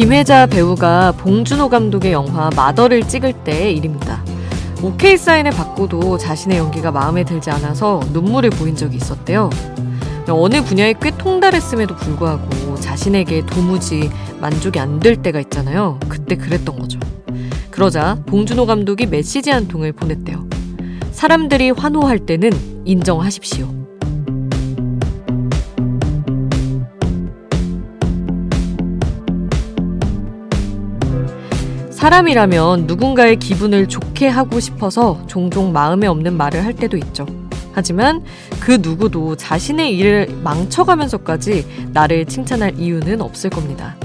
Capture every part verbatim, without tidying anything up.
김혜자 배우가 봉준호 감독의 영화 마더를 찍을 때의 일입니다. 오케이 사인을 받고도 자신의 연기가 마음에 들지 않아서 눈물을 보인 적이 있었대요. 어느 분야에 꽤 통달했음에도 불구하고 자신에게 도무지 만족이 안 될 때가 있잖아요. 그때 그랬던 거죠. 그러자 봉준호 감독이 메시지 한 통을 보냈대요. 사람들이 환호할 때는 인정하십시오. 사람이라면 누군가의 기분을 좋게 하고 싶어서 종종 마음에 없는 말을 할 때도 있죠. 하지만 그 누구도 자신의 일을 망쳐가면서까지 나를 칭찬할 이유는 없을 겁니다.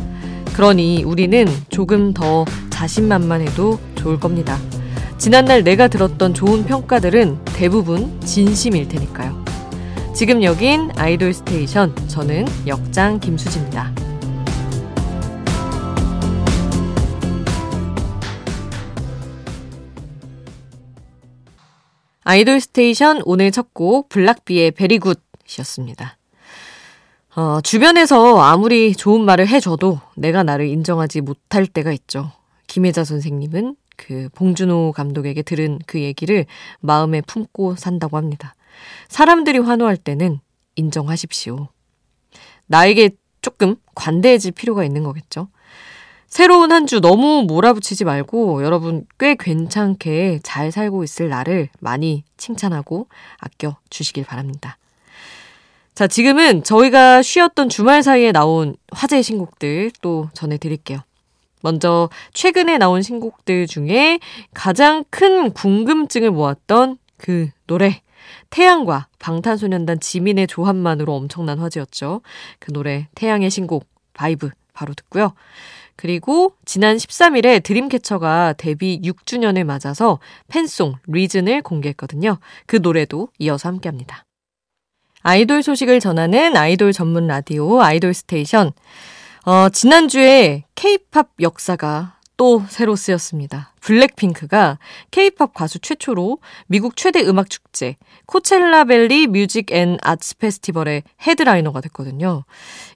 그러니 우리는 조금 더 자신만만해도 좋을 겁니다. 지난날 내가 들었던 좋은 평가들은 대부분 진심일 테니까요. 지금 여긴 아이돌 스테이션, 저는 역장 김수지입니다. 아이돌 스테이션 오늘 첫 곡 블락비의 베리굿이었습니다. 어, 주변에서 아무리 좋은 말을 해줘도 내가 나를 인정하지 못할 때가 있죠. 김혜자 선생님은 그 봉준호 감독에게 들은 그 얘기를 마음에 품고 산다고 합니다. 사람들이 환호할 때는 인정하십시오. 나에게 조금 관대해질 필요가 있는 거겠죠. 새로운 한 주 너무 몰아붙이지 말고 여러분 꽤 괜찮게 잘 살고 있을 나를 많이 칭찬하고 아껴주시길 바랍니다. 자, 지금은 저희가 쉬었던 주말 사이에 나온 화제의 신곡들 또 전해드릴게요. 먼저 최근에 나온 신곡들 중에 가장 큰 궁금증을 모았던 그 노래, 태양과 방탄소년단 지민의 조합만으로 엄청난 화제였죠. 그 노래 태양의 신곡 바이브 바로 듣고요. 그리고 지난 십삼 일에 드림캐쳐가 데뷔 육 주년을 맞아서 팬송 리즌을 공개했거든요. 그 노래도 이어서 함께합니다. 아이돌 소식을 전하는 아이돌 전문 라디오 아이돌 스테이션. 어, 지난주에 K-팝 역사가 또 새로 쓰였습니다. 블랙핑크가 K-팝 가수 최초로 미국 최대 음악 축제 코첼라 밸리 뮤직 앤 아츠 페스티벌의 헤드라이너가 됐거든요.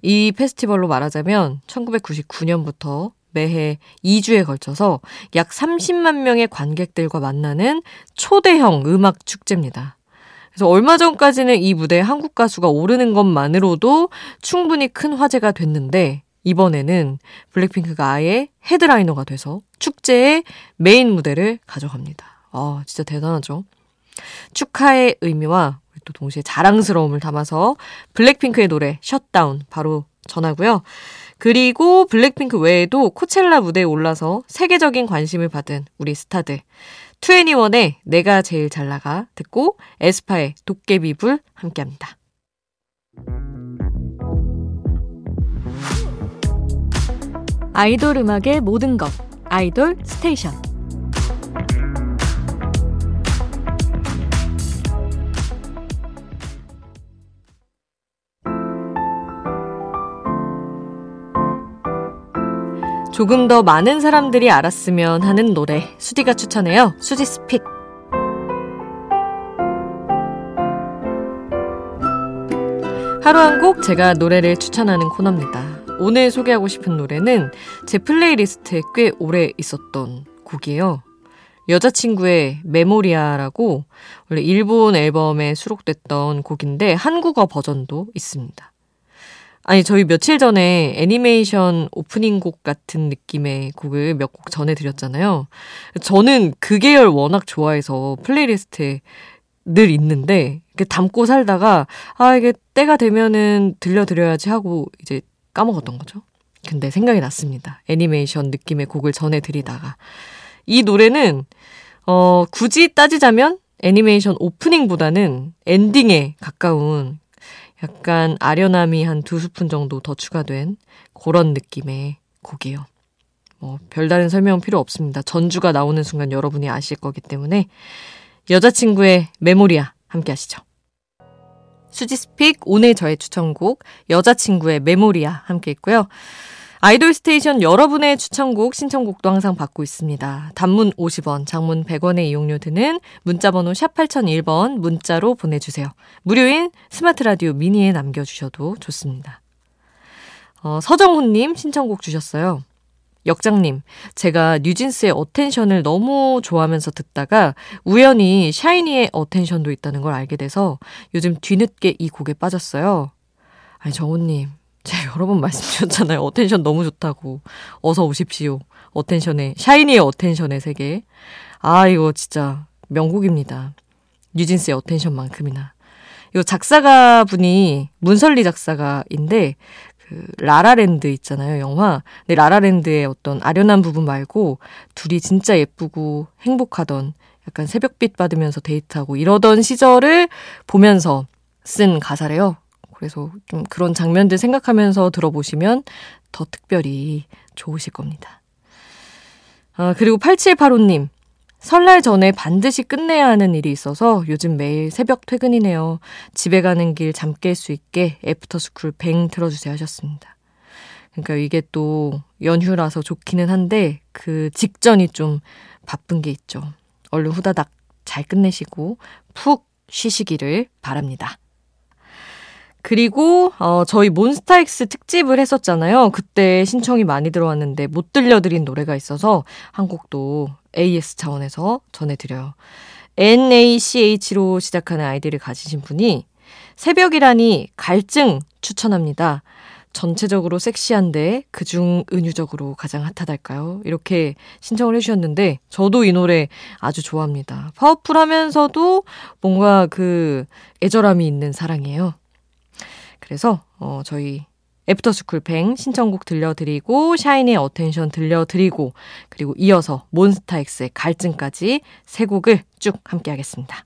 이 페스티벌로 말하자면 천구백구십구 년부터 매해 이 주에 걸쳐서 약 삼십만 명의 관객들과 만나는 초대형 음악 축제입니다. 그래서 얼마 전까지는 이 무대에 한국 가수가 오르는 것만으로도 충분히 큰 화제가 됐는데 이번에는 블랙핑크가 아예 헤드라이너가 돼서 축제의 메인 무대를 가져갑니다. 아, 진짜 대단하죠. 축하의 의미와 또 동시에 자랑스러움을 담아서 블랙핑크의 노래 셧다운 바로 전하고요. 그리고 블랙핑크 외에도 코첼라 무대에 올라서 세계적인 관심을 받은 우리 스타들 투애니원의 내가 제일 잘나가 듣고 에스파의 도깨비불 함께합니다. 아이돌 음악의 모든 것 아이돌 스테이션. 조금 더 많은 사람들이 알았으면 하는 노래 수디가 추천해요. 수지 스픽. 하루 한 곡 제가 노래를 추천하는 코너입니다. 오늘 소개하고 싶은 노래는 제 플레이리스트에 꽤 오래 있었던 곡이에요. 여자친구의 메모리아라고 원래 일본 앨범에 수록됐던 곡인데 한국어 버전도 있습니다. 아니, 저희 며칠 전에 애니메이션 오프닝 곡 같은 느낌의 곡을 몇 곡 전해드렸잖아요. 저는 그 계열 워낙 좋아해서 플레이리스트에 늘 있는데 담고 살다가 아, 이게 때가 되면은 들려드려야지 하고 이제 까먹었던 거죠. 근데 생각이 났습니다. 애니메이션 느낌의 곡을 전해드리다가 이 노래는 어, 굳이 따지자면 애니메이션 오프닝보다는 엔딩에 가까운 약간 아련함이 한 두 스푼 정도 더 추가된 그런 느낌의 곡이에요. 뭐 별다른 설명은 필요 없습니다. 전주가 나오는 순간 여러분이 아실 거기 때문에 여자친구의 메모리아 함께 하시죠. 수지스픽 오늘 저의 추천곡 여자친구의 메모리아 함께 있고요. 아이돌 스테이션 여러분의 추천곡 신청곡도 항상 받고 있습니다. 단문 오십 원, 장문 백 원의 이용료 드는 문자번호 샵 팔공공일 번 문자로 보내주세요. 무료인 스마트 라디오 미니에 남겨주셔도 좋습니다. 어, 서정훈님 신청곡 주셨어요. 역장님, 제가 뉴진스의 어텐션을 너무 좋아하면서 듣다가 우연히 샤이니의 어텐션도 있다는 걸 알게 돼서 요즘 뒤늦게 이 곡에 빠졌어요. 아니 정우님, 제가 여러 번 말씀드렸잖아요. 어텐션 너무 좋다고. 어서 오십시오. 어텐션의, 샤이니의 어텐션의 세계. 아 이거 진짜 명곡입니다. 뉴진스의 어텐션만큼이나. 이거 작사가 분이 문설리 작사가인데 그 라라랜드 있잖아요, 영화. 근데 라라랜드의 어떤 아련한 부분 말고 둘이 진짜 예쁘고 행복하던, 약간 새벽빛 받으면서 데이트하고 이러던 시절을 보면서 쓴 가사래요. 그래서 좀 그런 장면들 생각하면서 들어보시면 더 특별히 좋으실 겁니다. 아, 그리고 팔칠팔오 님. 설날 전에 반드시 끝내야 하는 일이 있어서 요즘 매일 새벽 퇴근이네요. 집에 가는 길 잠 깰 수 있게 애프터스쿨 뱅 틀어주세요 하셨습니다. 그러니까 이게 또 연휴라서 좋기는 한데 그 직전이 좀 바쁜 게 있죠. 얼른 후다닥 잘 끝내시고 푹 쉬시기를 바랍니다. 그리고 어, 저희 몬스타엑스 특집을 했었잖아요. 그때 신청이 많이 들어왔는데 못 들려드린 노래가 있어서 한 곡도 에이에스 차원에서 전해드려요. 엔 에이 씨 에이치로 시작하는 아이디를 가지신 분이 새벽이라니 갈증 추천합니다. 전체적으로 섹시한데 그중 은유적으로 가장 핫하달까요? 이렇게 신청을 해주셨는데 저도 이 노래 아주 좋아합니다. 파워풀하면서도 뭔가 그 애절함이 있는 사랑이에요. 그래서 어, 저희 애프터스쿨 뱅 신청곡 들려드리고 샤이니의 어텐션 들려드리고 그리고 이어서 몬스타엑스의 갈증까지 세 곡을 쭉 함께 하겠습니다.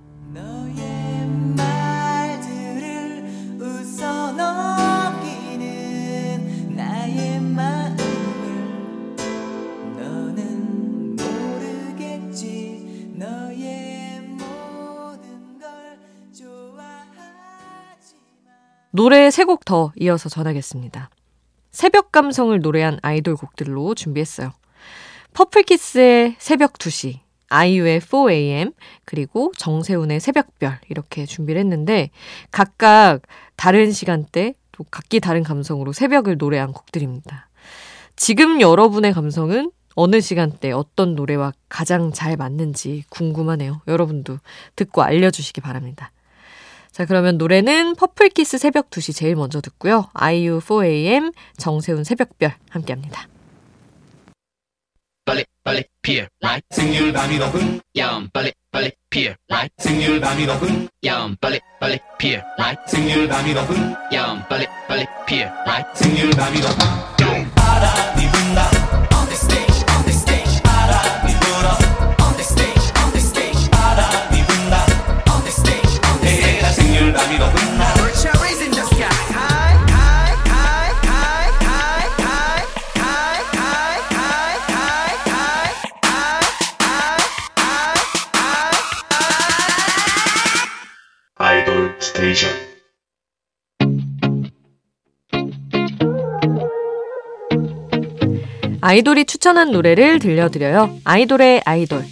너의 말들을 웃어 넘기는 나의 마음을 너는 모르겠지. 너의 모든 걸 좋아하지. 노래 세 곡 더 이어서 전하겠습니다. 새벽 감성을 노래한 아이돌 곡들로 준비했어요. 퍼플키스의 새벽 두 시, 아이유의 포 에이엠, 그리고 정세운의 새벽별 이렇게 준비를 했는데 각각 다른 시간대, 또 각기 다른 감성으로 새벽을 노래한 곡들입니다. 지금 여러분의 감성은 어느 시간대 어떤 노래와 가장 잘 맞는지 궁금하네요. 여러분도 듣고 알려주시기 바랍니다. 자, 그러면 노래는 퍼플키스 새벽 두 시 제일 먼저 듣고요. 아이유 포 에이엠, 정세운 새벽별 함께합니다. 빨리 빨리 피해 라이 생일 밤이 더군 야옴 빨리 빨리 피해 라이 생일 밤이 더군 야옴 빨리 빨리 피해 라이 생일 밤이 더군 야옴 빨리 빨리 피해 라이 생일 밤이 더군 바다 니 분다 아이돌이 추천한 노래를 들려드려요. 아이돌의 아이돌.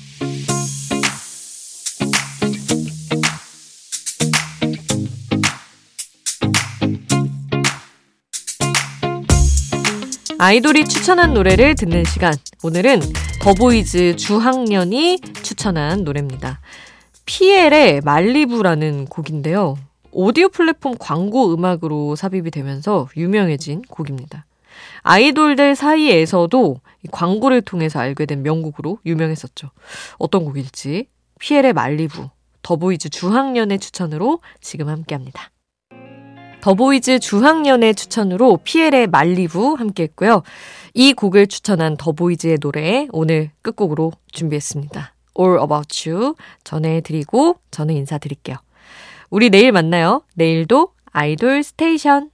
아이돌이 추천한 노래를 듣는 시간. 오늘은 더보이즈 주학년이 추천한 노래입니다. 피엘의 말리부라는 곡인데요. 오디오 플랫폼 광고 음악으로 삽입이 되면서 유명해진 곡입니다. 아이돌들 사이에서도 광고를 통해서 알게 된 명곡으로 유명했었죠. 어떤 곡일지 피엘의 말리부, 더보이즈 주학년의 추천으로 지금 함께합니다. 더보이즈 주학년의 추천으로 피엘의 말리부 함께했고요. 이 곡을 추천한 더보이즈의 노래 오늘 끝곡으로 준비했습니다. All About You 전해드리고 저는 인사드릴게요. 우리 내일 만나요. 내일도 아이돌 스테이션.